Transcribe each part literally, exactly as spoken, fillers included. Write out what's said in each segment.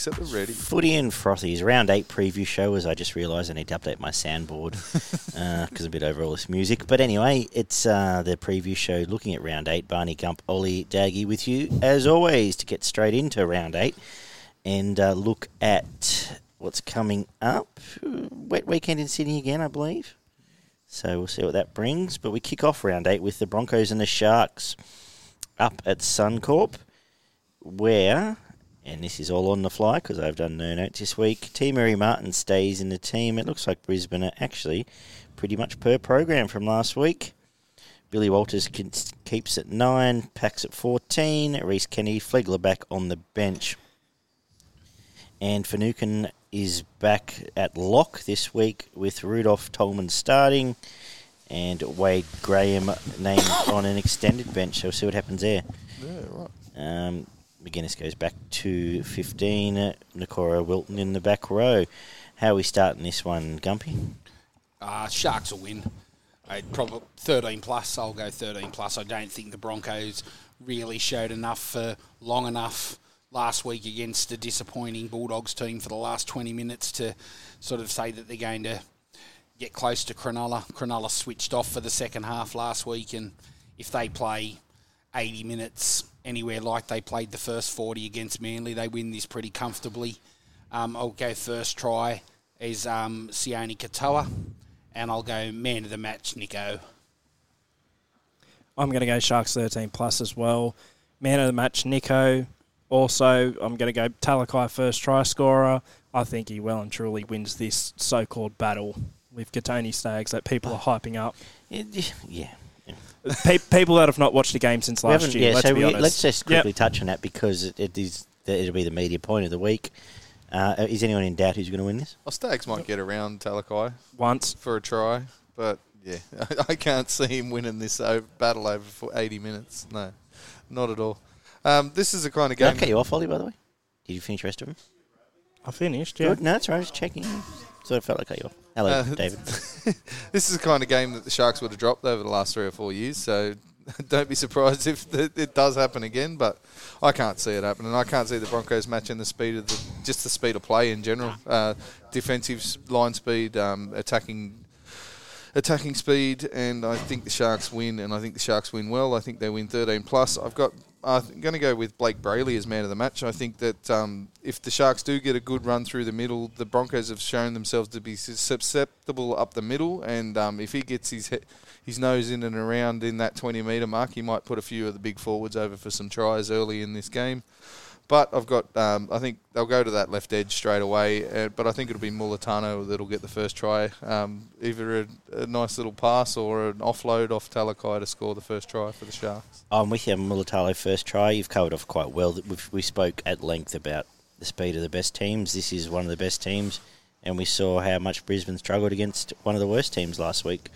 Six at the ready. Footy and Frothies. Round eight preview show, as I just realised I need to update my soundboard because uh, I'm a bit over all this music. But anyway, it's uh, the preview show looking at round eight. Barney Gump, Ollie Daggy with you, as always, to get straight into round eight and uh, look at what's coming up. Wet weekend in Sydney again, I believe. So we'll see what that brings. But we kick off round eight with the Broncos and the Sharks up at Suncorp, where, and this is all on the fly because I've done no notes this week, T. Mary Martin stays in the team. It looks like Brisbane are actually pretty much per program from last week. Billy Walters keeps at nine, Pax at fourteen, Reese Kenny, Flegler back on the bench. And Fanukin is back at lock this week with Rudolph Tolman starting and Wade Graham named on an extended bench. So we'll see what happens there. Yeah, right. Um, McGinnis goes back to fifteen. Uh, Nakora Wilton in the back row. How are we starting this one, Gumpy? Uh, Sharks will win. I'd probably thirteen plus. I'll go thirteen plus. I don't think the Broncos really showed enough for long enough last week against a disappointing Bulldogs team for the last twenty minutes to sort of say that they're going to get close to Cronulla. Cronulla switched off for the second half last week, and if they play eighty minutes anywhere like they played the first forty against Manly, they win this pretty comfortably. Um, I'll go first try is um, Sione Katoa, and I'll go man of the match, Nico. I'm going to go Sharks thirteen plus as well. Man of the match, Nico. Also, I'm going to go Talakai first try scorer. I think he well and truly wins this so-called battle with Katoni Stags that people are hyping up. Yeah. Pe- people that have not watched the game since last year, yeah, let's so be we, honest. Let's just quickly yep. touch on that because it, it is, it'll be the media point of the week. Uh, is anyone in doubt who's going to win this? Well, Stags might get around Talakai once for a try, but yeah, I can't see him winning this over, battle over for eighty minutes. No, not at all. Um, this is the kind of game... Did I cut you off, Ollie, by the way? Did you finish the rest of them? I finished, yeah. Good. No, that's right. I was checking. Sort of felt like I cut you off. Hello, uh, David. This is the kind of game that the Sharks would have dropped over the last three or four years, so don't be surprised if th- it does happen again, but I can't see it happening. I can't see the Broncos matching the speed of the... Just the speed of play in general. Uh, defensive line speed, um, attacking... Attacking speed, and I think the Sharks win, and I think the Sharks win well. I think they win thirteen plus. I've got... I'm going to go with Blake Braley as man of the match. I think that um, if the Sharks do get a good run through the middle, the Broncos have shown themselves to be susceptible up the middle, and um, if he gets his he- his nose in and around in that twenty-metre mark, he might put a few of the big forwards over for some tries early in this game. But I've got, um, I think they'll go to that left edge straight away, uh, but I think it'll be Mulitano that'll get the first try, um, either a, a nice little pass or an offload off Talakai to score the first try for the Sharks. I'm with you, Mulitalo first try. You've covered off quite well. We've, we spoke at length about the speed of the best teams. This is one of the best teams, and we saw how much Brisbane struggled against one of the worst teams last week.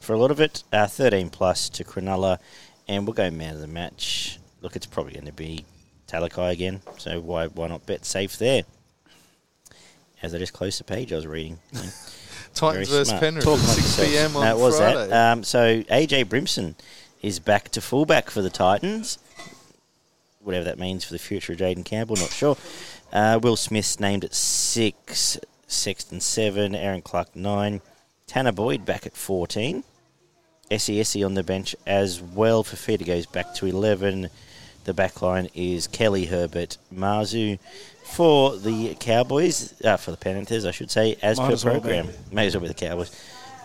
For a lot of it, uh, thirteen plus to Cronulla, and we'll go man of the match. Look, it's probably going to be Talakai again, so why why not bet safe there? As I just closed the page I was reading. Titans versus Penrith at six p.m. on no, it was Friday. That. Um, so A J Brimson is back to fullback for the Titans. Whatever that means for the future of Jaden Campbell, not sure. Uh, Will Smith's named at six, Sexton seven, Aaron Clark nine, Tanner Boyd back at fourteen, Sese on the bench as well. Fafita goes back to eleven. The back line is Kelly, Herbert, Marzu for the Cowboys, uh, for the Panthers, I should say, as Might per as program. Well May as well be the Cowboys.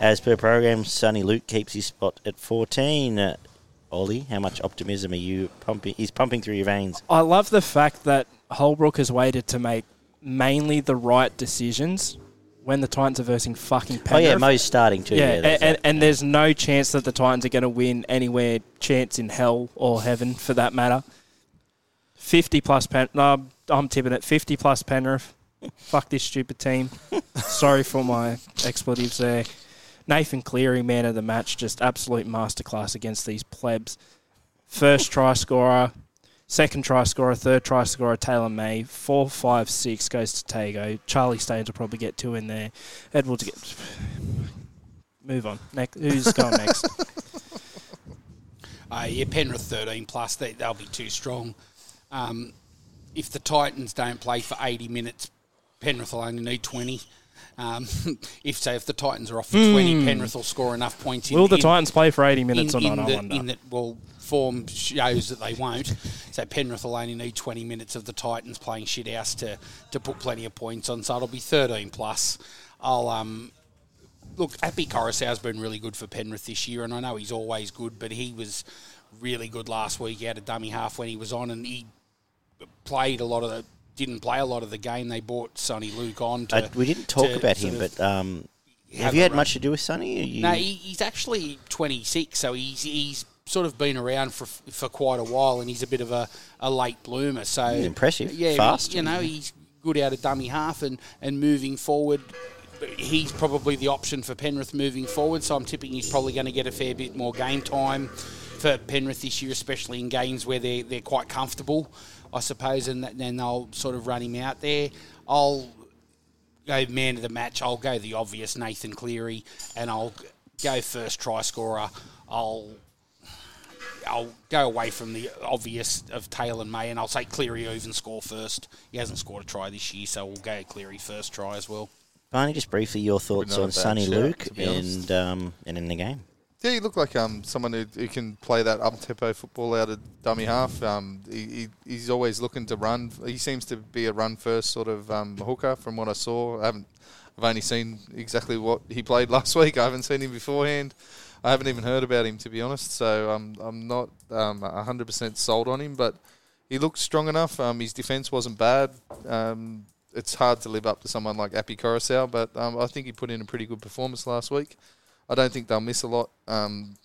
As per program, Sonny Luke keeps his spot at fourteen. Uh, Ollie, how much optimism are you pumping? He's pumping through your veins. I love the fact that Holbrook has waited to make mainly the right decisions when the Titans are versing fucking Penrith. Oh, yeah, Mo's starting too. Yeah, yeah and, and, and there's no chance that the Titans are going to win anywhere, chance in hell or heaven for that matter. fifty-plus Penrith. No, I'm tipping it. fifty-plus Penrith. Fuck this stupid team. Sorry for my expletives there. Nathan Cleary, man of the match, just absolute masterclass against these plebs. First try scorer, second try scorer, third try scorer, Taylor May. Four, five, six goes to Tago. Charlie Staines will probably get two in there. Edwards gets... Move on. Next, who's going next? Uh, yeah, Penrith thirteen plus. They, they'll be too strong. Um, if the Titans don't play for eighty minutes, Penrith will only need twenty. Um, if so, if the Titans are off for mm. twenty, Penrith will score enough points. Will in, the in, Titans play for eighty minutes in, or not? The, I wonder. In the, well, form shows that they won't. So Penrith will only need twenty minutes of the Titans playing shithouse to to put plenty of points on. So it'll be thirteen plus. I'll um look. Apisai Koroisau's been really good for Penrith this year, and I know he's always good, but he was really good last week out of dummy half when he was on, and he played a lot of the. Didn't play a lot of the game. They brought Sonny Luke on. To, uh, we didn't talk to, about him, but um, have, have you had run. much to do with Sonny? You... No, he, he's actually twenty-six, so he's he's sort of been around for for quite a while, and he's a bit of a, a late bloomer. So he's impressive, yeah, fast. You know, he's good out of dummy half, and, and moving forward, he's probably the option for Penrith moving forward. So I'm tipping he's probably going to get a fair bit more game time for Penrith this year, especially in games where they're they're quite comfortable, I suppose, and then they'll sort of run him out there. I'll go man of the match. I'll go the obvious Nathan Cleary, and I'll go first try scorer. I'll I'll go away from the obvious of Taylor and May, and I'll say Cleary will even score first. He hasn't scored a try this year, so we'll go Cleary first try as well. Barney, just briefly, your thoughts on Sonny Luke and um, and in the game. Yeah, he looked like um, someone who, who can play that up-tempo football out of dummy half. Um, he, he He's always looking to run. He seems to be a run-first sort of um, hooker from what I saw. I haven't, I've only seen exactly what he played last week. I haven't seen him beforehand. I haven't even heard about him, to be honest. So um, I'm not um, one hundred percent sold on him, but he looked strong enough. Um, his defence wasn't bad. Um, it's hard to live up to someone like Apisai Koroisau, but um, I think he put in a pretty good performance last week. I don't think they'll miss a lot. Um,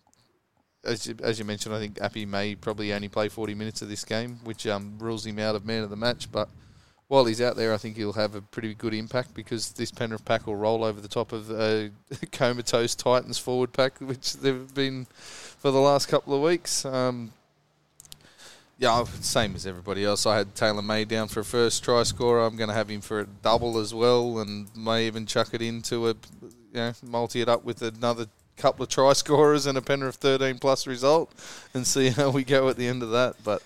as, you, as you mentioned, I think Appy may probably only play forty minutes of this game, which um, rules him out of man of the match. But while he's out there, I think he'll have a pretty good impact because this Penrith pack will roll over the top of a comatose Titans forward pack, which they've been for the last couple of weeks. Um, yeah, same as everybody else. I had Taylor May down for a first try scorer. I'm going to have him for a double as well and may even chuck it into a... You know, multi it up with another couple of try scorers and a Penrith thirteen plus result and see how we go at the end of that. But,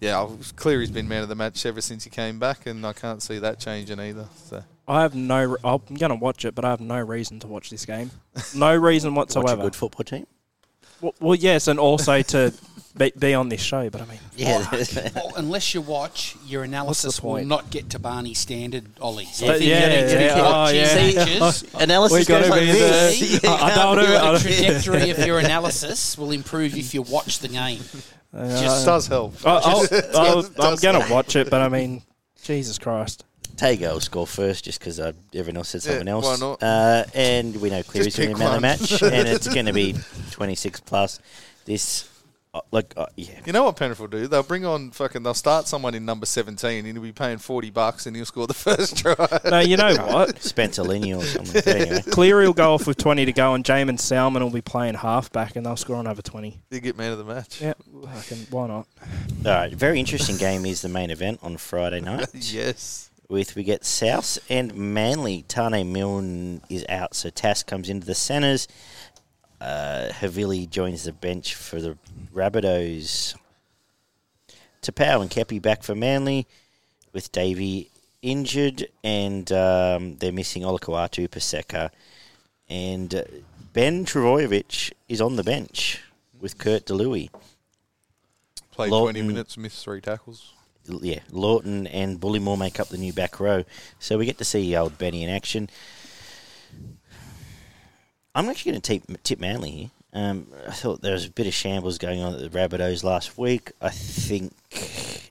yeah, Cleary's been man of the match ever since he came back, and I can't see that changing either. So I have no re- – I'm going to watch it, but I have no reason to watch this game. No reason whatsoever. Watch a good football team? Well, well yes, and also to be, be on this show, but I mean – yeah. Well, well, unless you watch, your analysis will not get to Barney's standard, Ollie. So yeah, yeah, yeah, yeah. Oh, yeah. Analysis goes like this. The, I don't know. The trajectory of your analysis will improve if you watch the game. Uh, Just does help. I'll, I'll, I'll, I'm going to watch it, but I mean, Jesus Christ. Tago will score first just because everyone else said something yeah, else. Why not? Uh, and we know Cleary's going to be man of the match, and it's going to be twenty-six plus. This, uh, like, uh, yeah. You know what Penrith will do? They'll bring on fucking, they'll start someone in number seventeen, and he'll be paying forty bucks, and he'll score the first try. No, you know what? Spencer Lenny or something. Anyway. Cleary will go off with twenty to go, and Jamin Salmon will be playing halfback, and they'll score on over twenty. You get man of the match. Yeah, why not? All right, very interesting game is the main event on Friday night. Yes. With we get South and Manly. Tane Milne is out, so Tass comes into the centres. Uh, Havili joins the bench for the Rabbitohs. Tapau and Kepi back for Manly, with Davey injured, and um, they're missing Olakau'atu, Paseka, and uh, Ben Travojevic is on the bench with Kurt DeLuey. Played Lawton, twenty minutes, missed three tackles. Yeah, Lawton and Bullimore make up the new back row. So we get to see old Benny in action. I'm actually going to tip, tip Manly here. Um, I thought there was a bit of shambles going on at the Rabbitohs last week. I think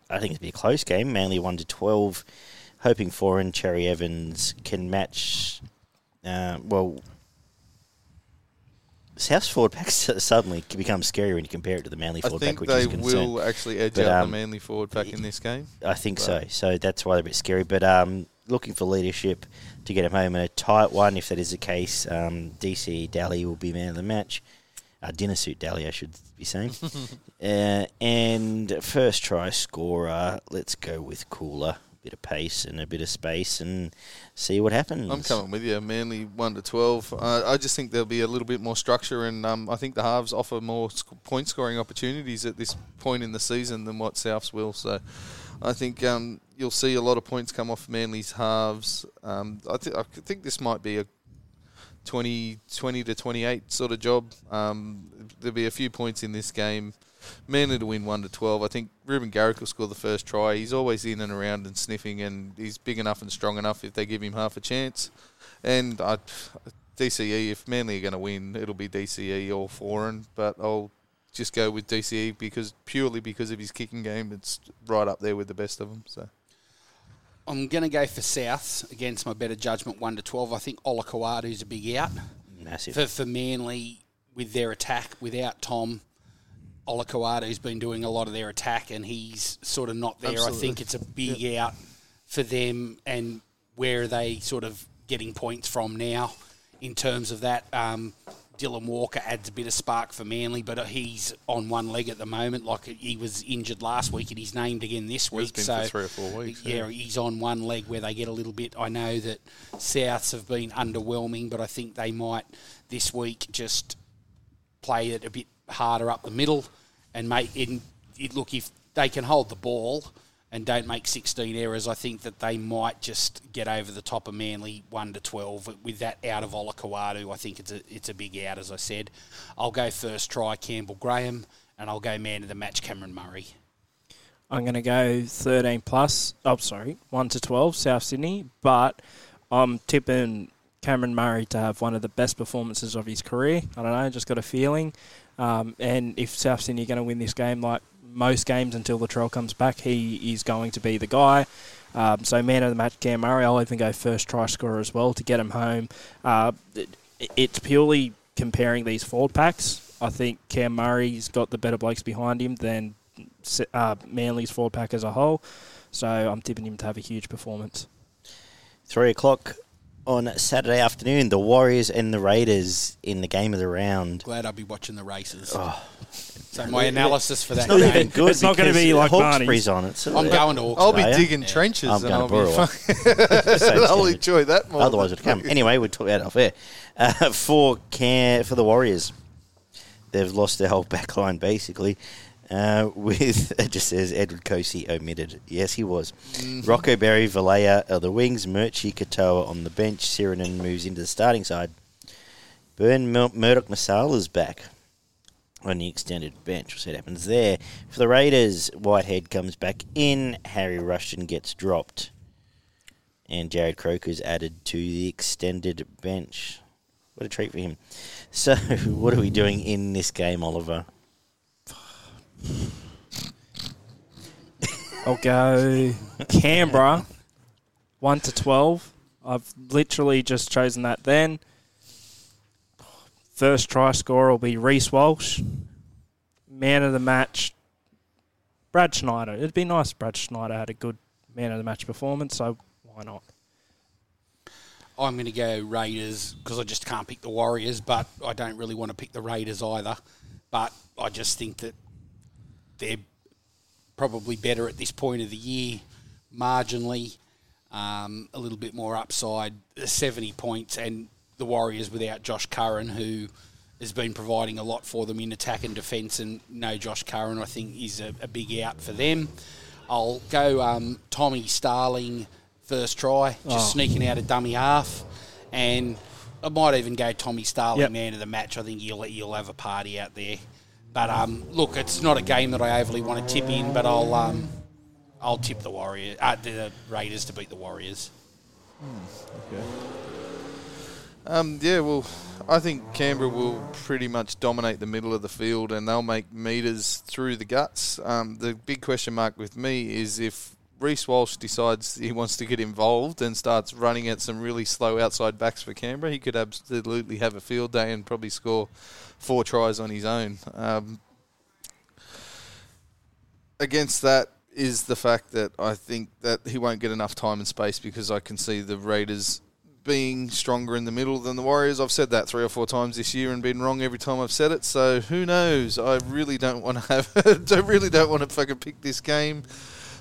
I think it'll be a close game. Manly one to twelve, hoping Foran, Cherry Evans can match. Uh, well, South's forward pack suddenly becomes scary when you compare it to the Manly forward pack, which is a concern. I think they will actually edge but, um, out the Manly forward pack in this game. I think so. So that's why they're a bit scary. But um, looking for leadership to get them home in a tight one, if that is the case. Um, D C E Daly will be man of the match. Uh, dinner suit Daly, I should be saying. uh, and first try scorer, let's go with Cooler. Bit of pace and a bit of space and see what happens. I'm coming with you. Manly one to twelve. Uh, I just think there'll be a little bit more structure, and um, I think the halves offer more sc- point scoring opportunities at this point in the season than what Souths will. So I think um, you'll see a lot of points come off Manly's halves. Um, I, th- I think this might be a twenty, twenty to twenty-eight sort of job. Um, there'll be a few points in this game. Manly to win one to twelve. I think Ruben Garrick will score the first try. He's always in and around and sniffing, and he's big enough and strong enough if they give him half a chance. And I, D C E, if Manly are going to win, it'll be D C E or Foran, but I'll just go with D C E because purely because of his kicking game. It's right up there with the best of them. So I'm going to go for Souths against my better judgment, one to twelve. I think Olakau'atu is a big out. Massive. For, for Manly with their attack, without Tom. Olakau'atu's been doing a lot of their attack, and he's sort of not there. Absolutely. I think it's a big yep. out for them, and where are they sort of getting points from now in terms of that? Um, Dylan Walker adds a bit of spark for Manly, but he's on one leg at the moment. Like, he was injured last week, and he's named again this week. He's been so for three or four weeks. Yeah, yeah, he's on one leg where they get a little bit. I know that Souths have been underwhelming, but I think they might this week just play it a bit harder up the middle and make it, it look, if they can hold the ball and don't make sixteen errors, I think that they might just get over the top of Manly one to twelve with that out of Olakau'atu. I think it's a it's a big out, as I said. I'll go first try Campbell Graham, and I'll go man of the match Cameron Murray. I'm going to go thirteen plus, oh sorry, one to twelve South Sydney, but I'm tipping Cameron Murray to have one of the best performances of his career. I don't know, just got a feeling. Um, and if South Sydney are going to win this game, like most games until Latrell comes back, he is going to be the guy. Um, so man of the match, Cam Murray. I'll even go first try scorer as well to get him home. Uh, it, it's purely comparing these forward packs. I think Cam Murray's got the better blokes behind him than uh, Manly's forward pack as a whole. So I'm tipping him to have a huge performance. Three o'clock on Saturday afternoon, the Warriors and the Raiders in the game of the round. Glad I'll be watching the races. Oh. So my analysis for that game. It's not, not going to be like Hawkesbury's on it. So I'm going to Hawkesbury. I'll be digging yeah. trenches. I'm and going to I'll, be so I'll enjoy that more. Otherwise it'll come. Anyway, we'll talk about it off air. Uh, for, Cam, for the Warriors, they've lost their whole back line basically. Uh, with it just says Edward Kosey omitted. Yes, he was. Mm-hmm. Rocco Berry, Valea are the wings. Murchie Katoa on the bench. Sirinen moves into the starting side. Burn Mur- Murdoch Masala's back on the extended bench. We'll see what happens there. For the Raiders, Whitehead comes back in. Harry Rushton gets dropped, and Jared Croker's added to the extended bench. What a treat for him. So, what are we doing in this game, Oliver? I'll go Canberra one to twelve. I've literally just chosen that then. First try scorer will be Reese Walsh. Man of the match, Brad Schneider. It'd be nice if Brad Schneider had a good man of the match performance, so why not? I'm going to go Raiders because I just can't pick the Warriors, but I don't really want to pick the Raiders either. But I just think that they're probably better at this point of the year, marginally, um, a little bit more upside, seventy points, and the Warriors without Josh Curran, who has been providing a lot for them in attack and defence, and no Josh Curran, I think, is a, a big out for them. I'll go um, Tommy Starling first try, just oh. sneaking out a dummy half, and I might even go Tommy Starling yep. man of the match. I think you'll you'll have a party out there. But, um, look, it's not a game that I overly want to tip in, but I'll um, I'll tip the Warriors, uh, the Raiders to beat the Warriors. Hmm, okay. Um, yeah, well, I think Canberra will pretty much dominate the middle of the field, and they'll make metres through the guts. Um, the big question mark with me is if Reece Walsh decides he wants to get involved and starts running at some really slow outside backs for Canberra, he could absolutely have a field day and probably score four tries on his own. Um, against that is the fact that I think that he won't get enough time and space because I can see the Raiders being stronger in the middle than the Warriors. I've said that three or four times this year and been wrong every time I've said it, so who knows? I really don't want to have... I really don't want to fucking pick this game,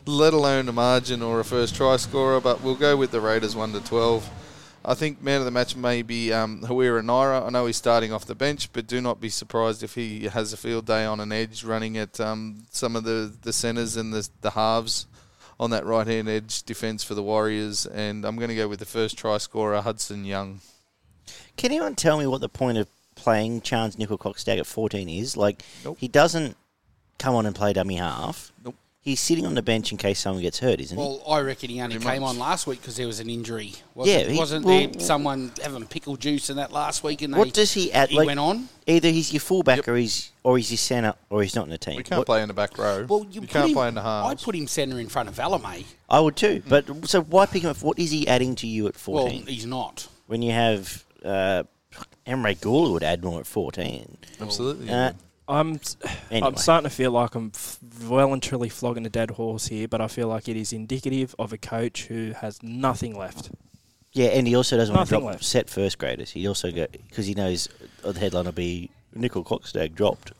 let alone a margin or a first try scorer, but we'll go with the Raiders one to twelve. I think man of the match may be um, Hawira Naira. I know he's starting off the bench, but do not be surprised if he has a field day on an edge running at um, some of the, the centres and the, the halves on that right-hand edge defence for the Warriors, and I'm going to go with the first try scorer, Hudson Young. Can anyone tell me what the point of playing Charles Nickel Cockstag at fourteen is? Like, nope. He doesn't come on and play dummy half. Nope. He's sitting on the bench in case someone gets hurt, isn't well, he? Well, I reckon he only Pretty came much. on last week because there was an injury. Wasn't, yeah, he, wasn't well, there someone having pickle juice in that last week? And what they, does he add? He like, went on. Either he's your fullback yep. or he's or he's your centre or he's not in the team. We can't what, play in the back row. Well, you, you can't him, play in the halves. I'd put him centre in front of Valame. I would too. Mm. But so why pick him up? What is he adding to you at fourteen? Well, he's not. When you have uh, Emre Guler would add more at fourteen. Absolutely. Uh, I'm anyway. I'm starting to feel like I'm f- well and truly flogging a dead horse here, but I feel like it is indicative of a coach who has nothing left. Yeah, and he also doesn't nothing want to drop left. set first graders. He also go because he knows the headline will be Nickel Cockstag dropped.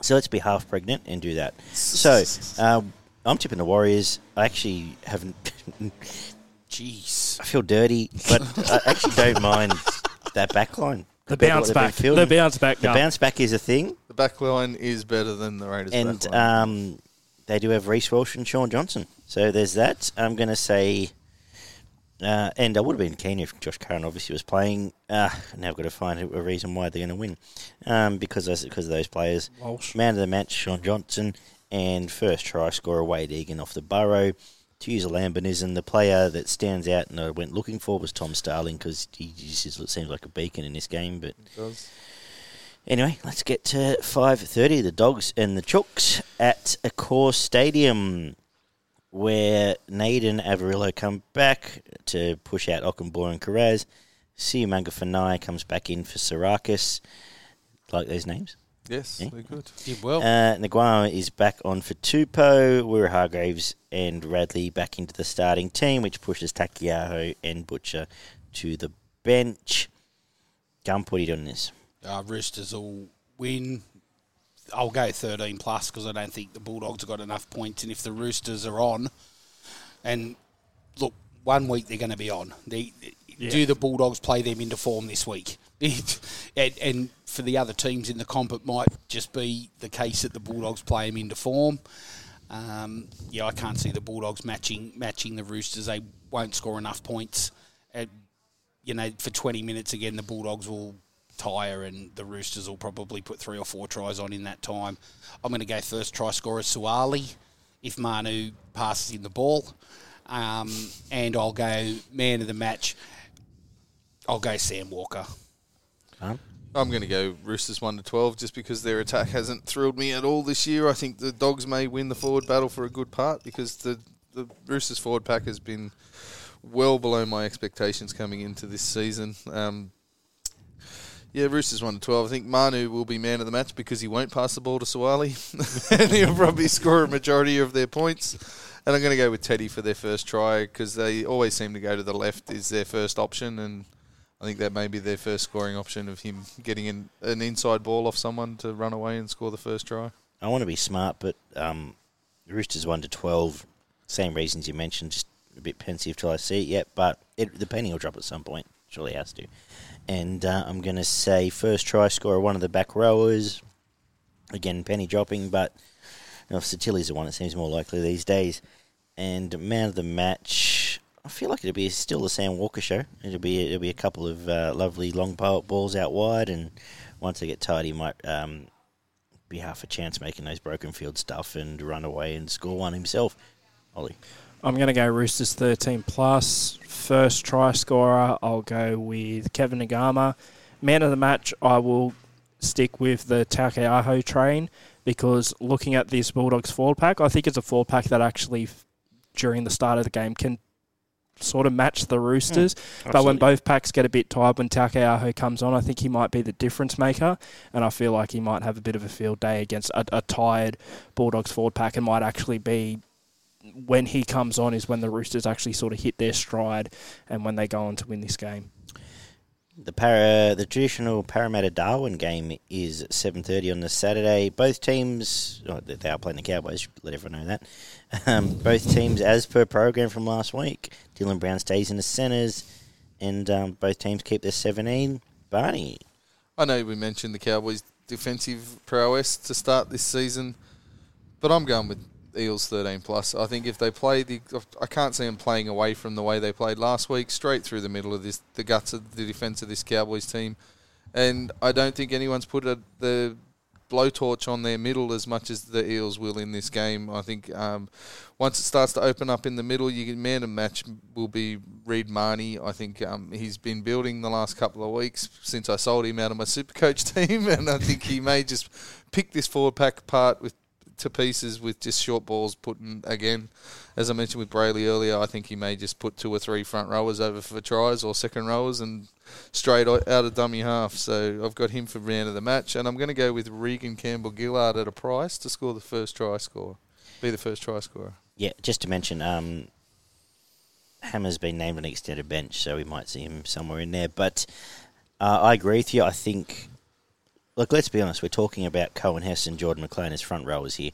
So let's be half pregnant and do that. So um, I'm tipping the Warriors. I actually haven't. Jeez, I feel dirty, but I actually don't mind that back line. The bounce back. The bounce back. The bounce back is a thing. The back line is better than the Raiders' back line. And um, they do have Reese Walsh and Sean Johnson. So there's that. I'm going to say, uh, and I would have been keen if Josh Curran obviously was playing. Uh, now I've got to find a reason why they're going to win. Um, because, of, because of those players. Walsh. Man of the match, Sean Johnson. And first try scorer, Wade Egan off the Burrow. To use a Lambinism, the player that stands out and I went looking for was Tom Starling because he just seems like a beacon in this game. But anyway, let's get to five thirty, the Dogs and the Chooks at Accor Stadium where Naden and Averillo come back to push out Ockenbaugh and Karaz. Siumanga Fanai comes back in for Sarakis. Like those names? Yes, yeah. They're good. Did well. Uh, Nguyen is back on for Tupou. Wira Hargraves and Radley back into the starting team, which pushes Takiaho and Butcher to the bench. Gump, what are you doing in this? Uh, Roosters will win. I'll go thirteen plus because I don't think the Bulldogs have got enough points. And if the Roosters are on, and look, one week they're going to be on. They, yeah. Do the Bulldogs play them into form this week? and, and for the other teams in the comp, it might just be the case that the Bulldogs play them into form. Um, yeah, I can't see the Bulldogs matching matching the Roosters. They won't score enough points. And, you know, for twenty minutes again, the Bulldogs will tire and the Roosters will probably put three or four tries on in that time. I'm going to go first try scorer Suali if Manu passes in the ball. Um, and I'll go man of the match. I'll go Sam Walker. Um. I'm going to go Roosters one to twelve just because their attack hasn't thrilled me at all this year. I think the Dogs may win the forward battle for a good part because the, the Roosters forward pack has been well below my expectations coming into this season. Um, yeah, Roosters one to twelve. I think Manu will be man of the match because he won't pass the ball to Suwali and he'll probably score a majority of their points. And I'm going to go with Teddy for their first try because they always seem to go to the left is their first option and I think that may be their first scoring option of him getting in, an inside ball off someone to run away and score the first try. I want to be smart, but um, Roosters one to twelve, same reasons you mentioned, just a bit pensive till I see it yet, but it, the penny will drop at some point, surely has to. And uh, I'm going to say first try scorer, one of the back rowers. Again, penny dropping, but you know, Satili's the one that seems more likely these days. And man of the match... I feel like it'll be still the Sam Walker show. It'll be it'll be a couple of uh, lovely long balls out wide, and once they get tired, he might um, be half a chance making those broken field stuff and run away and score one himself. Ollie, I'm going to go Roosters thirteen plus. First try scorer, I'll go with Kevin Nagama. Man of the match, I will stick with the Takeaho train because looking at this Bulldogs forward pack, I think it's a forward pack that actually during the start of the game can sort of match the Roosters, mm, but when both packs get a bit tired, when Takeaho comes on, I think he might be the difference maker, and I feel like he might have a bit of a field day against a, a tired Bulldogs forward pack, and might actually be, when he comes on, is when the Roosters actually sort of hit their stride, and when they go on to win this game. The para, the traditional Parramatta-Darwin game is seven thirty on the Saturday. Both teams, oh, they are playing the Cowboys, let everyone know that. Um, both teams, as per program from last week, Dylan Brown stays in the centres, and um, both teams keep their seventeen. Barney? I know we mentioned the Cowboys' defensive prowess to start this season, but I'm going with Eels thirteen plus. I think if they play the, I can't see them playing away from the way they played last week, straight through the middle of this, the guts of the defence of this Cowboys team. And I don't think anyone's put a, the blowtorch on their middle as much as the Eels will in this game. I think um, once it starts to open up in the middle, you can man of match will be Reid Marnie. I think um, he's been building the last couple of weeks since I sold him out of my Supercoach team, and I think he may just pick this forward pack apart with to pieces with just short balls putting again. As I mentioned with Braley earlier, I think he may just put two or three front rowers over for tries or second rowers and straight out of dummy half. So I've got him for round of the match, and I'm going to go with Regan Campbell-Gillard at a price to score the first try scorer, be the first try scorer. Yeah, just to mention, um, Hammer's been named on the extended bench, so we might see him somewhere in there. But uh, I agree with you. I think, look, let's be honest, we're talking about Cohen Hess and Jordan McLean as front rowers here.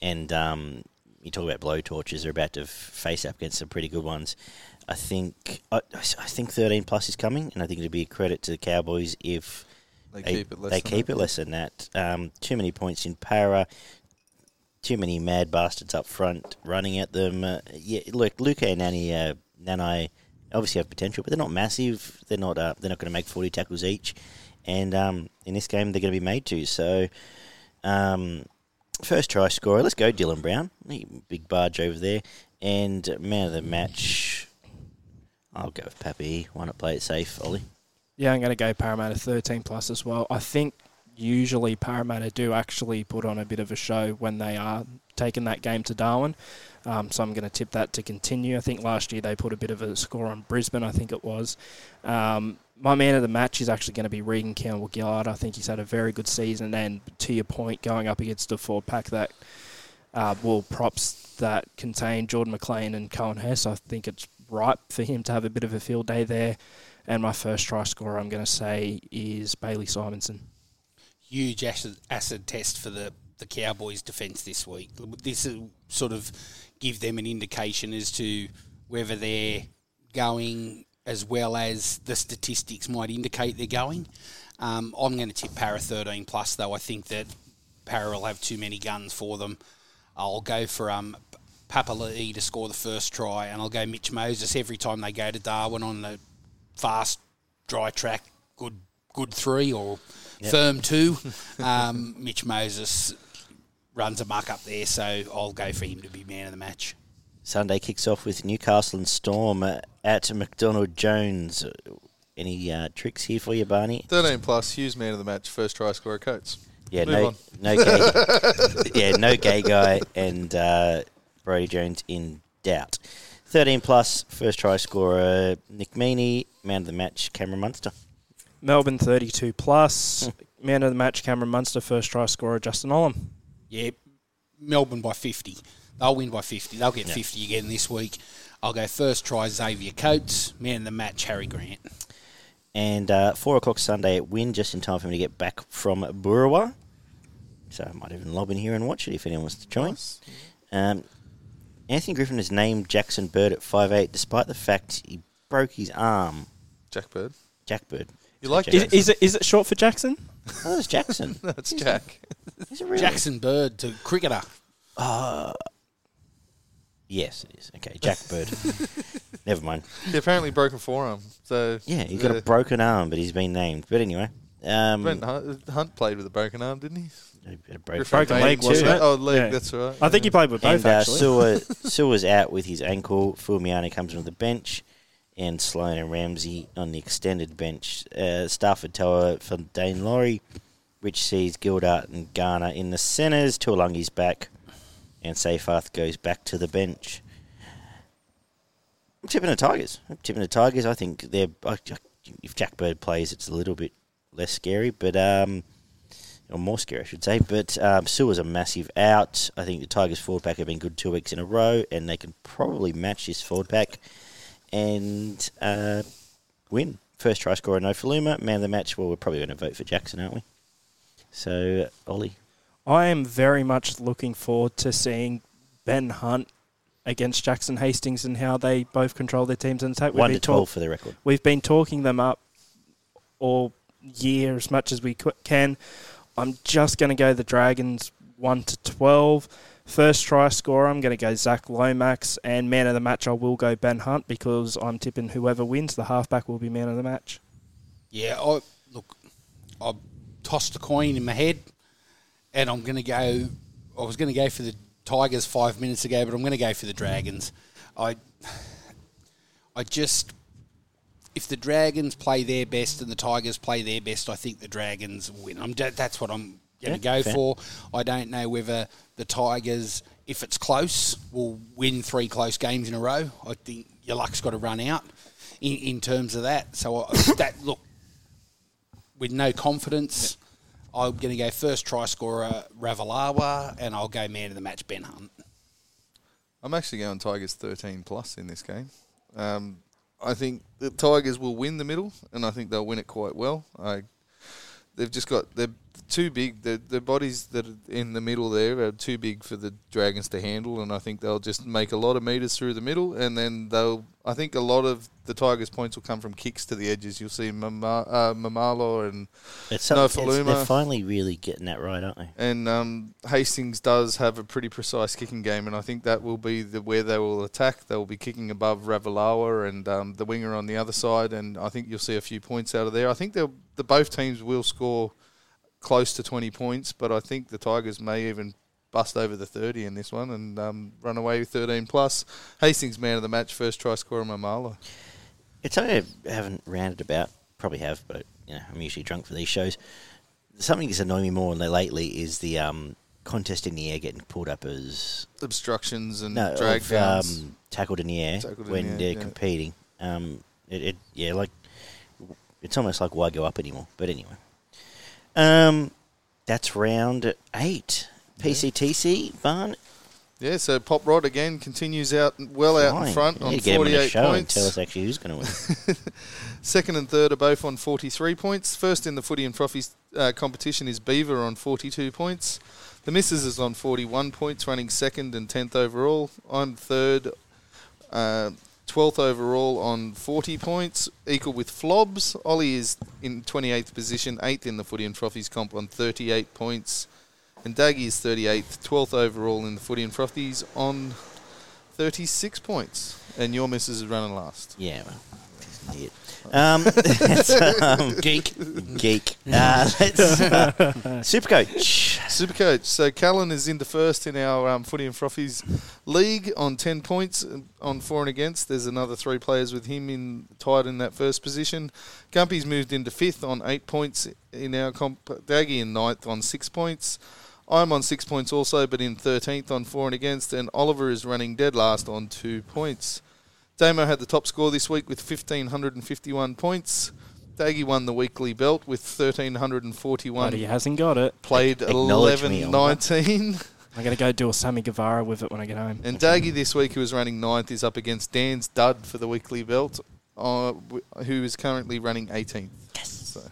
And um, you talk about blowtorches, they're about to face up against some pretty good ones. I think I, I think thirteen plus is coming, and I think it'd be a credit to the Cowboys if they, they keep it less, they than, keep that. It less than that. Um, too many points in para, too many mad bastards up front running at them. Uh, yeah, look, Luke and Nani, uh, Nanai obviously have potential, but they're not massive. They're not. Uh, they're not going to make forty tackles each. And um, in this game, they're going to be made to. So, um, first try scorer, let's go Dylan Brown. Big barge over there. And man of the match, I'll go with Pappy. Why not play it safe, Ollie? Yeah, I'm going to go Parramatta thirteen plus as well. I think usually Parramatta do actually put on a bit of a show when they are taking that game to Darwin. Um, so I'm going to tip that to continue. I think last year they put a bit of a score on Brisbane, I think it was. Um, my man of the match is actually going to be Regan Campbell-Gillard. I think he's had a very good season, and to your point, going up against a four-pack that uh, will props that contain Jordan McLean and Cohen Hess, I think it's ripe for him to have a bit of a field day there. And my first try scorer, I'm going to say, is Bailey Simonson. Huge acid, acid test for the, the Cowboys' defence this week. This will sort of give them an indication as to whether they're going as well as the statistics might indicate they're going. Um, I'm going to tip Para thirteen plus, though. I think that Para will have too many guns for them. I'll go for um, Papali'i to score the first try, and I'll go Mitch Moses every time they go to Darwin on the fast, dry track, good good three or yep. firm two. um, Mitch Moses runs amok up there, so I'll go for him to be man of the match. Sunday kicks off with Newcastle and Storm at McDonald Jones. Any uh, tricks here for you, Barney? thirteen plus, Hughes man of the match, first try scorer, Coates. Yeah, Move no, no gay. Yeah, no gay guy, and uh, Brody Jones in doubt. thirteen plus, first try scorer, Nick Meaney, man of the match, Cameron Munster. Melbourne thirty-two plus, man of the match, Cameron Munster, first try scorer, Justin Ollam. Yeah, Melbourne by fifty. They'll win by fifty. They'll get yeah. fifty again this week. I'll go first try, Xavier Coates. Man of the match, Harry Grant. And uh, four o'clock Sunday at Wynn, just in time for me to get back from Burrawa. So I might even lob in here and watch it if anyone wants to join. Nice. Um, Anthony Griffin has named Jackson Bird at five eight, despite the fact he broke his arm. Jack Bird. Jack Bird. You like Jackson. Is, is it? Is it short for Jackson? No, it's Jackson. No, it's is Jack. It, is it really? Jackson Bird to cricketer. Uh... Yes, it is. Okay, Jack Bird. Never mind. He apparently broke a forearm. So yeah, he's got yeah. a broken arm, but he's been named. But anyway. Um, Brent Hunt played with a broken arm, didn't he? he a broken, broken leg, wasn't it? Oh, leg, yeah. That's right. I yeah. think he played with both, and, uh, actually. Sewer, Sewer's out with his ankle. Fulmiani comes on the bench. And Sloan and Ramsey on the extended bench. Uh, Stafford Toa for Dane Laurie. Rich sees Gildart and Garner in the centres. Tuolungi's back. And Seyfarth goes back to the bench. I'm tipping the Tigers. I'm tipping the Tigers. I think they're. I, I, if Jack Bird plays, it's a little bit less scary, but um, or more scary, I should say. But um, Sewer's a massive out. I think the Tigers forward pack have been good two weeks in a row, and they can probably match this forward pack and uh, win. First try scorer, no Faluma. Man of the match. Well, we're probably going to vote for Jackson, aren't we? So, Ollie. I am very much looking forward to seeing Ben Hunt against Jackson Hastings and how they both control their teams in attack. One to twelve for the record. We've been talking them up all year as much as we can. I'm just going to go the Dragons one to twelve. First try scorer, I'm going to go Zach Lomax, and man of the match, I will go Ben Hunt, because I'm tipping whoever wins, the halfback will be man of the match. Yeah, I, look, I tossed a coin in my head, and I'm going to go, I was going to go for the Tigers five minutes ago, but I'm going to go for the Dragons. I, I just, if the Dragons play their best and the Tigers play their best, I think the Dragons win. I'm, that's what I'm going to yeah, go fair. for. I don't know whether the Tigers, if it's close, will win three close games in a row. I think your luck's got to run out in, in terms of that. So I, that look, with no confidence, yeah. I'm going to go first try scorer Ravalawa, and I'll go man of the match Ben Hunt. I'm actually going Tigers thirteen plus in this game. Um, I think the Tigers will win the middle, and I think they'll win it quite well. I They've just got, they're too big, the the bodies that are in the middle there are too big for the Dragons to handle, and I think they'll just make a lot of metres through the middle, and then they'll, I think a lot of the Tigers' points will come from kicks to the edges. You'll see Mama, uh, Mamalo and Nofaluma. They're finally really getting that right, aren't they? And um, Hastings does have a pretty precise kicking game, and I think that will be the where they will attack. They'll be kicking above Ravalawa and um, the winger on the other side, and I think you'll see a few points out of there. I think they'll the both teams will score close to twenty points, but I think the Tigers may even bust over the thirty in this one and um, run away with thirteen plus. Hastings man of the match, first try scorer Mamala. It's something I haven't ranted about, probably have, but you know, I'm usually drunk for these shows. Something that's annoyed me more lately is the um, contest in the air getting pulled up as obstructions and no, drag of, downs. Um, tackled in the air tackled when the air, they're yeah. competing. Um, it, it yeah, like it's almost like why go up anymore. But anyway, um, that's round eight. P C T C, Barn. Yeah, so Pop Rod again continues out well Fine. out in front on forty-eight points. And tell us actually who's going to win. Second and third are both on forty-three points. First in the footy and frothies uh, competition is Beaver on forty-two points. The Missus is on forty-one points, running second and tenth overall. I'm third, uh, twelfth overall on forty points, equal with Flobs. Ollie is in twenty-eighth position, eighth in the footy and frothies comp on thirty-eight points. And Daggy is thirty-eighth, twelfth overall in the footy and frothies on thirty-six points. And your missus is running last. Yeah, well, idiot. Um, um, geek. Geek. Uh, let's, uh, Supercoach. Supercoach. So Callan is into first in our um, footy and frothies league on ten points on for and against. There's another three players with him in tied in that first position. Gumpy's moved into fifth on eight points in our comp. Daggy in ninth on six points. I'm on six points also, but in thirteenth on for and against, and Oliver is running dead last on two points. Damo had the top score this week with one thousand five hundred fifty-one points. Daggy won the weekly belt with one thousand three hundred forty-one. But he hasn't got it. Played eleven nineteen. I'm going to go do a Sammy Guevara with it when I get home. And Daggy this week, who was running ninth, is up against Dan's dud for the weekly belt, uh, who is currently running eighteenth. Yes. So.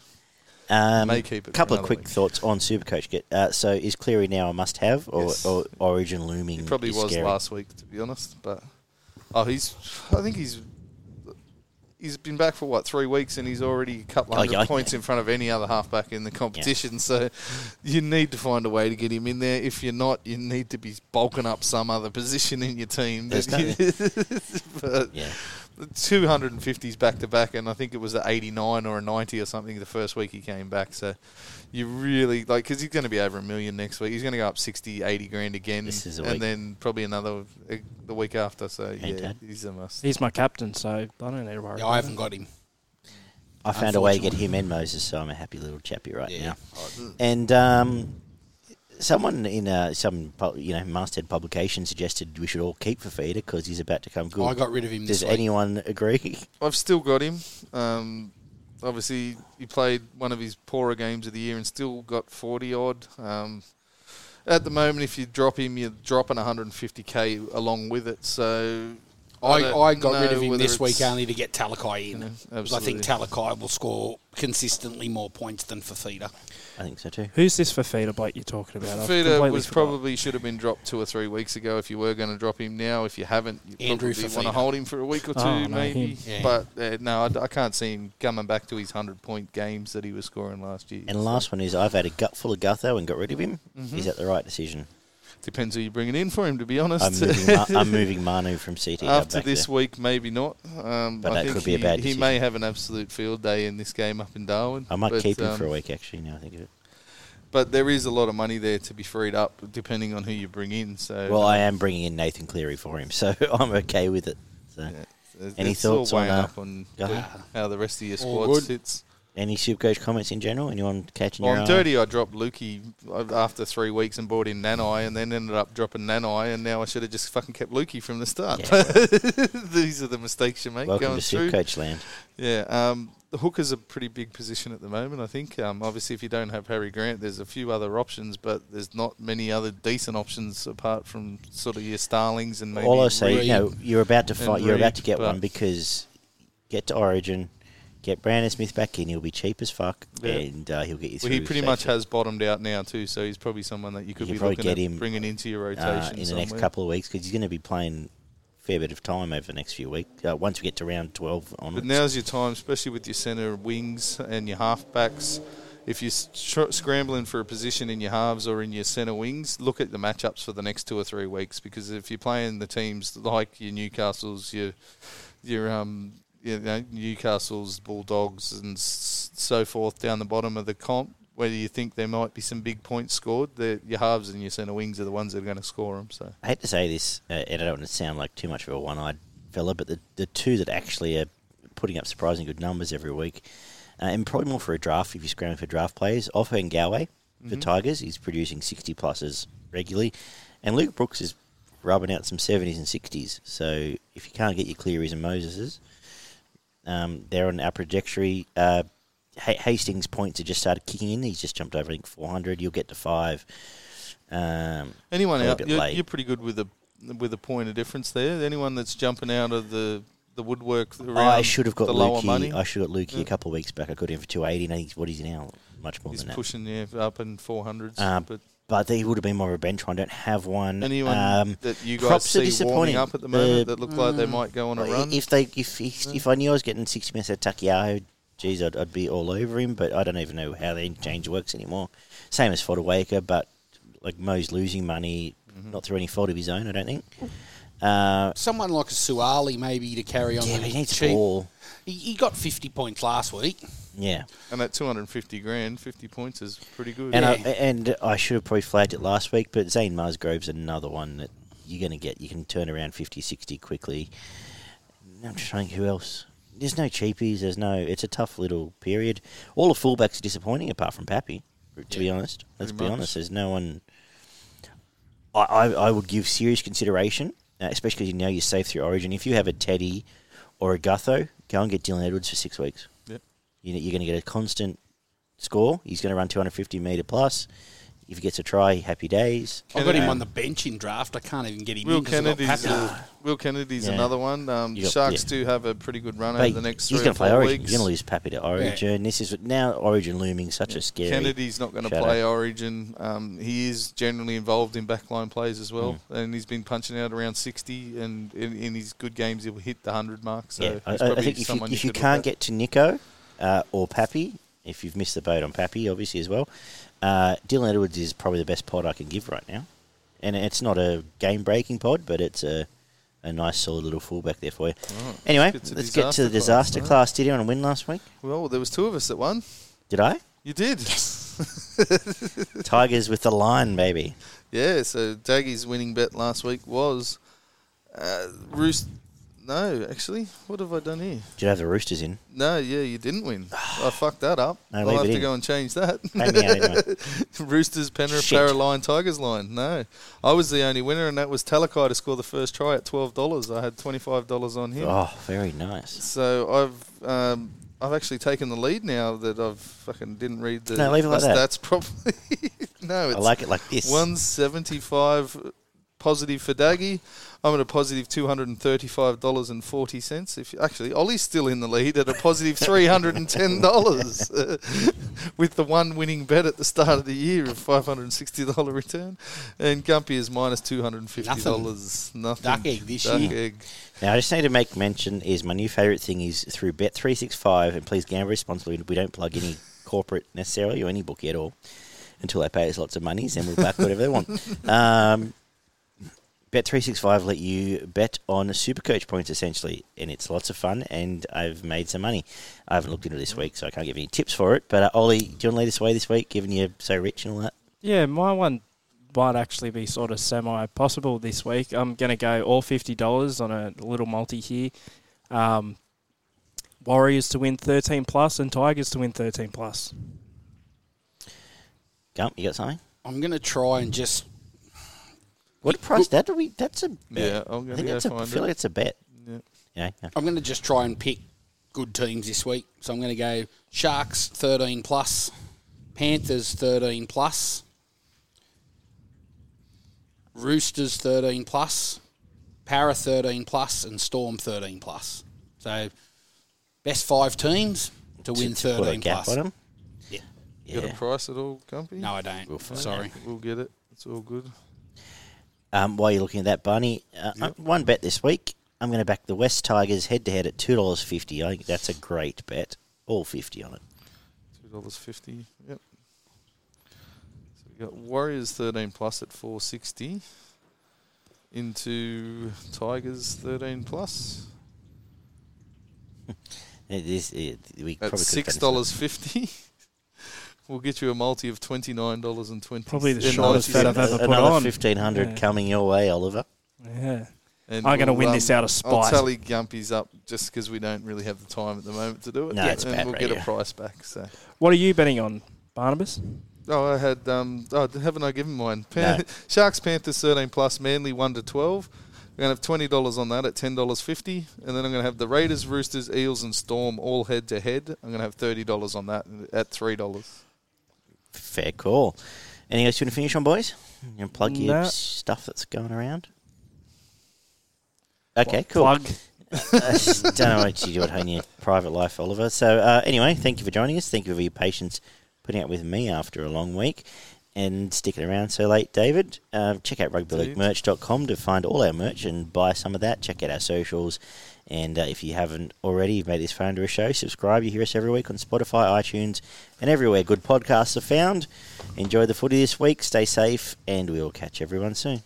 Um, a couple of quick week. thoughts on Supercoach. Get uh, so is Cleary now a must-have or, yes. or Origin looming? He probably was scary. last week, to be honest. But oh, he's I think he's he's been back for what three weeks and he's already a couple hundred oh, yeah, points okay. in front of any other halfback in the competition. Yeah. So you need to find a way to get him in there. If you're not, you need to be bulking up some other position in your team. There's no, but yeah. two hundred fifties back-to-back, and I think it was an eighty-nine or a ninety or something the first week he came back. So you really, like, because he's going to be over a million next week. He's going to go up sixty, eighty grand again. This is a and week. Then probably another uh, the week after. So, hey, yeah, Dad. He's a must. He's my captain, so I don't need to worry. Yeah, I haven't got him. I found a way to get him and Moses, so I'm a happy little chappy right yeah. now. Right. And um, someone in uh, some you know masthead publication suggested we should all keep Fafita because he's about to come good. I got rid of him. Does this anyone week. agree? I've still got him. Um, obviously, he played one of his poorer games of the year and still got forty odd. Um, at the moment, if you drop him, you're dropping one hundred fifty k along with it. So I, I, I got rid of him this week only to get Talakai in. Yeah, I think Talakai will score consistently more points than Fafita. I think so too. Who's this Fafita bloke you're talking about? Fafita was forgot. probably should have been dropped two or three weeks ago if you were going to drop him now. If you haven't, you Andrew probably Fafita. want to hold him for a week or two oh, no, maybe. Yeah. But uh, no, I, I can't see him coming back to his hundred-point games that he was scoring last year. And so. last one is I've had a gut full of Gutho and got rid of him. Mm-hmm. Is that the right decision? Depends who you're bringing in for him, to be honest. I'm moving, Ma- I'm moving Manu from C T. After this there. week, maybe not. Um, but I that think could be he, a bad decision. He may have an absolute field day in this game up in Darwin. I might but, keep him um, for a week, actually, now I think of it. But there is a lot of money there to be freed up, depending on who you bring in. So Well, um, I am bringing in Nathan Cleary for him, so I'm okay with it. So, yeah. There's, Any there's thoughts on, uh, up on uh, how the rest of your squad sits? Any Supercoach comments in general? Anyone catching well, your eye? Well, I'm dirty. I dropped Lukey after three weeks and brought in Nanai and then ended up dropping Nanai, and now I should have just fucking kept Lukey from the start. Yeah, well. These are the mistakes you make Welcome going to Supercoach through. land. Yeah. Um, the hooker's a pretty big position at the moment, I think. Um, obviously, if you don't have Harry Grant, there's a few other options, but there's not many other decent options apart from sort of your Starlings and maybe... All I say, you know, you're about to fight, you're about to get one because get to Origin... Get Brandon Smith back in. He'll be cheap as fuck, yeah. and uh, he'll get you through. Well, he pretty much has bottomed out now too, so he's probably someone that you could you be looking get at him, bringing into your rotation uh, in somewhere. the next couple of weeks because he's going to be playing a fair bit of time over the next few weeks. Uh, once we get to round twelve, on. But now's your time, especially with your centre wings and your halfbacks. If you're str- scrambling for a position in your halves or in your centre wings, look at the matchups for the next two or three weeks because if you're playing the teams like your Newcastle's, your your um. You know, Newcastle's, Bulldogs and so forth down the bottom of the comp, whether you think there might be some big points scored, your halves and your centre wings are the ones that are going to score them. So. I hate to say this, uh, and I don't want to sound like too much of a one-eyed fella, but the, the two that actually are putting up surprisingly good numbers every week, uh, and probably more for a draft if you're scrambling for draft players, Offa Ngawe for mm-hmm. Tigers is producing sixty-pluses regularly, and Luke Brooks is rubbing out some seventies and sixties. So if you can't get your Clearys and Moseses... Um, they're on our trajectory. Uh, Hastings' points have just started kicking in. He's just jumped over, I think, four hundred. You'll get to five. Um, Anyone out? You're, you're pretty good with a with a point of difference there. Anyone that's jumping out of the, the woodwork around I should have got the Lukey. Lower money? I should have got Lukey yeah. a couple of weeks back. I got him for two eighty, and he's, what is he now? Much more he's than that. He's pushing yeah, up in four hundreds. Um, but... But he would have been more of a bench one. I don't have one. Anyone um, that you guys see warming up at the moment uh, that look like mm, they might go on a run? If they, if if, yeah. if I knew I was getting sixty minutes at Takiao, geez, I'd, I'd be all over him. But I don't even know how the interchange works anymore. Same as Fodawaker, but like Mo's losing money, mm-hmm. not through any fault of his own, I don't think. Uh, Someone like a Suali maybe to carry on. Yeah, but he needs a ball. He, he got fifty points last week. Yeah. And that two hundred fifty grand, fifty points is pretty good. And, yeah. I, and I should have probably flagged it last week, but Zane Musgrove's another one that you're going to get. You can turn around fifty, sixty quickly. I'm just trying who else. There's no cheapies. There's no. It's a tough little period. All the fullbacks are disappointing apart from Pappy, to yeah. be honest. Let's pretty be much. honest. There's no one. I, I, I would give serious consideration, uh, especially because you know you're safe through Origin. If you have a Teddy or a Gutho, go and get Dylan Edwards for six weeks. You're going to get a constant score. He's going to run two hundred fifty metre plus. If he gets a try, happy days. I've got him on the bench in draft. I can't even get him Will in Kennedy's a, Will Kennedy's yeah. another one. Um, got, Sharks yeah. do have a pretty good run but over the next three or four weeks. He's going to play Origin. You're going to lose Pappy to Origin. Yeah. This is now Origin looming such yeah. a scary... Kennedy's not going to play up. Origin. Um, he is generally involved in backline plays as well, mm. and he's been punching out around sixty, and in, in his good games he'll hit the one hundred mark. So yeah. I, I think if you, if you can't get to Nico... Uh, or Pappy, if you've missed the boat on Pappy, obviously, as well. Uh, Dylan Edwards is probably the best pod I can give right now. And it's not a game-breaking pod, but it's a, a nice, solid little fullback there for you. Oh, anyway, let's, let's get to the disaster class. class. Did anyone win last week? Well, there was two of us that won. Did I? You did. Yes. Tigers with the line, baby. Yeah, so Daggy's winning bet last week was uh, Roost... No, actually, what have I done here? Did you have the Roosters in? No, yeah, you didn't win. I fucked that up. No, I'll have to in. go and change that. Out, Roosters, Penrith, Paraline, Tigers line. No, I was the only winner, and that was Talakai to score the first try at twelve dollars. I had twenty-five dollars on him. Oh, very nice. So I've um, I've actually taken the lead now that I've fucking didn't read the no, leave it like stats that. properly. No, it's I like it like this. one seventy-five positive for Daggy. I'm at a positive two hundred thirty-five dollars and forty cents. If actually, Ollie's still in the lead at a positive three hundred ten dollars uh, with the one winning bet at the start of the year of five hundred sixty dollars return. And Gumpy is minus two hundred fifty dollars. Nothing. Nothing. Duck egg this Duck year. Egg. Now, I just need to make mention is my new favourite thing is through Bet three sixty-five, and please gamble responsibly. We don't plug any corporate necessarily or any bookie at all. until they pay us lots of monies, then we'll back whatever they want. Um, Bet three sixty-five let you bet on Supercoach points, essentially, and it's lots of fun, and I've made some money. I haven't looked into this week, so I can't give any tips for it. But, uh, Ollie, do you want to lead us away this week, given you're so rich and all that? Yeah, my one might actually be sort of semi-possible this week. I'm going to go all fifty dollars on a little multi here. Um, Warriors to win thirteen plus and Tigers to win thirteen plus. Gump, you got something? I'm going to try and just... What price that do we? That's a bet. Yeah, I'm gonna I think go that's a, I feel like it's a bet. Yeah. Yeah, yeah. I'm going to just try and pick good teams this week. So I'm going to go Sharks thirteen plus, Panthers thirteen plus, Roosters thirteen plus, Para thirteen plus, and Storm thirteen plus. So best five teams to win to thirteen plus. On them. Yeah. You yeah. got a price at all, Gumpy? No, I don't. We'll Sorry, that. We'll get it. It's all good. Um, while you're looking at that, Barney, uh, yep. one bet this week. I'm going to back the West Tigers head-to-head at two dollars fifty. I think that's a great bet. All fifty on it. two dollars fifty, yep. So we've got Warriors thirteen plus at four dollars sixty. Into Tigers thirteen plus. It is, it, we at six dollars fifty. We'll get you a multi of twenty-nine dollars and twenty cents. Probably the shortest bet I've ever put on. Another fifteen hundred dollars yeah. coming your way, Oliver. Yeah. And I'm going to we'll, win um, this out of spite. I'll tally Gumpy's up just because we don't really have the time at the moment to do it. No, yeah. it's and bad we'll radio. get a price back. So, what are you betting on, Barnabas? Oh, I had... Um, oh, haven't I given mine? Pan- no. Sharks, Panthers, thirteen plus, Manly, one to twelve. We're going to have twenty dollars on that at ten dollars fifty. And then I'm going to have the Raiders, Roosters, Eels and Storm all head-to-head. I'm going to have thirty dollars on that at three dollars. Fair call. Anything else you want to finish on, boys? You want to plug your no. stuff that's going around? Okay, plug. cool. Plug. I don't know what you do at home in your private life, Oliver. So, uh, anyway, thank you for joining us. Thank you for your patience putting up with me after a long week and sticking around so late, David. Uh, check out rugby league merch dot com to find all our merch and buy some of that. Check out our socials. And uh, if you haven't already, you've made this phone to a show, subscribe. You hear us every week on Spotify, iTunes, and everywhere good podcasts are found. Enjoy the footy this week. Stay safe, and we will catch everyone soon.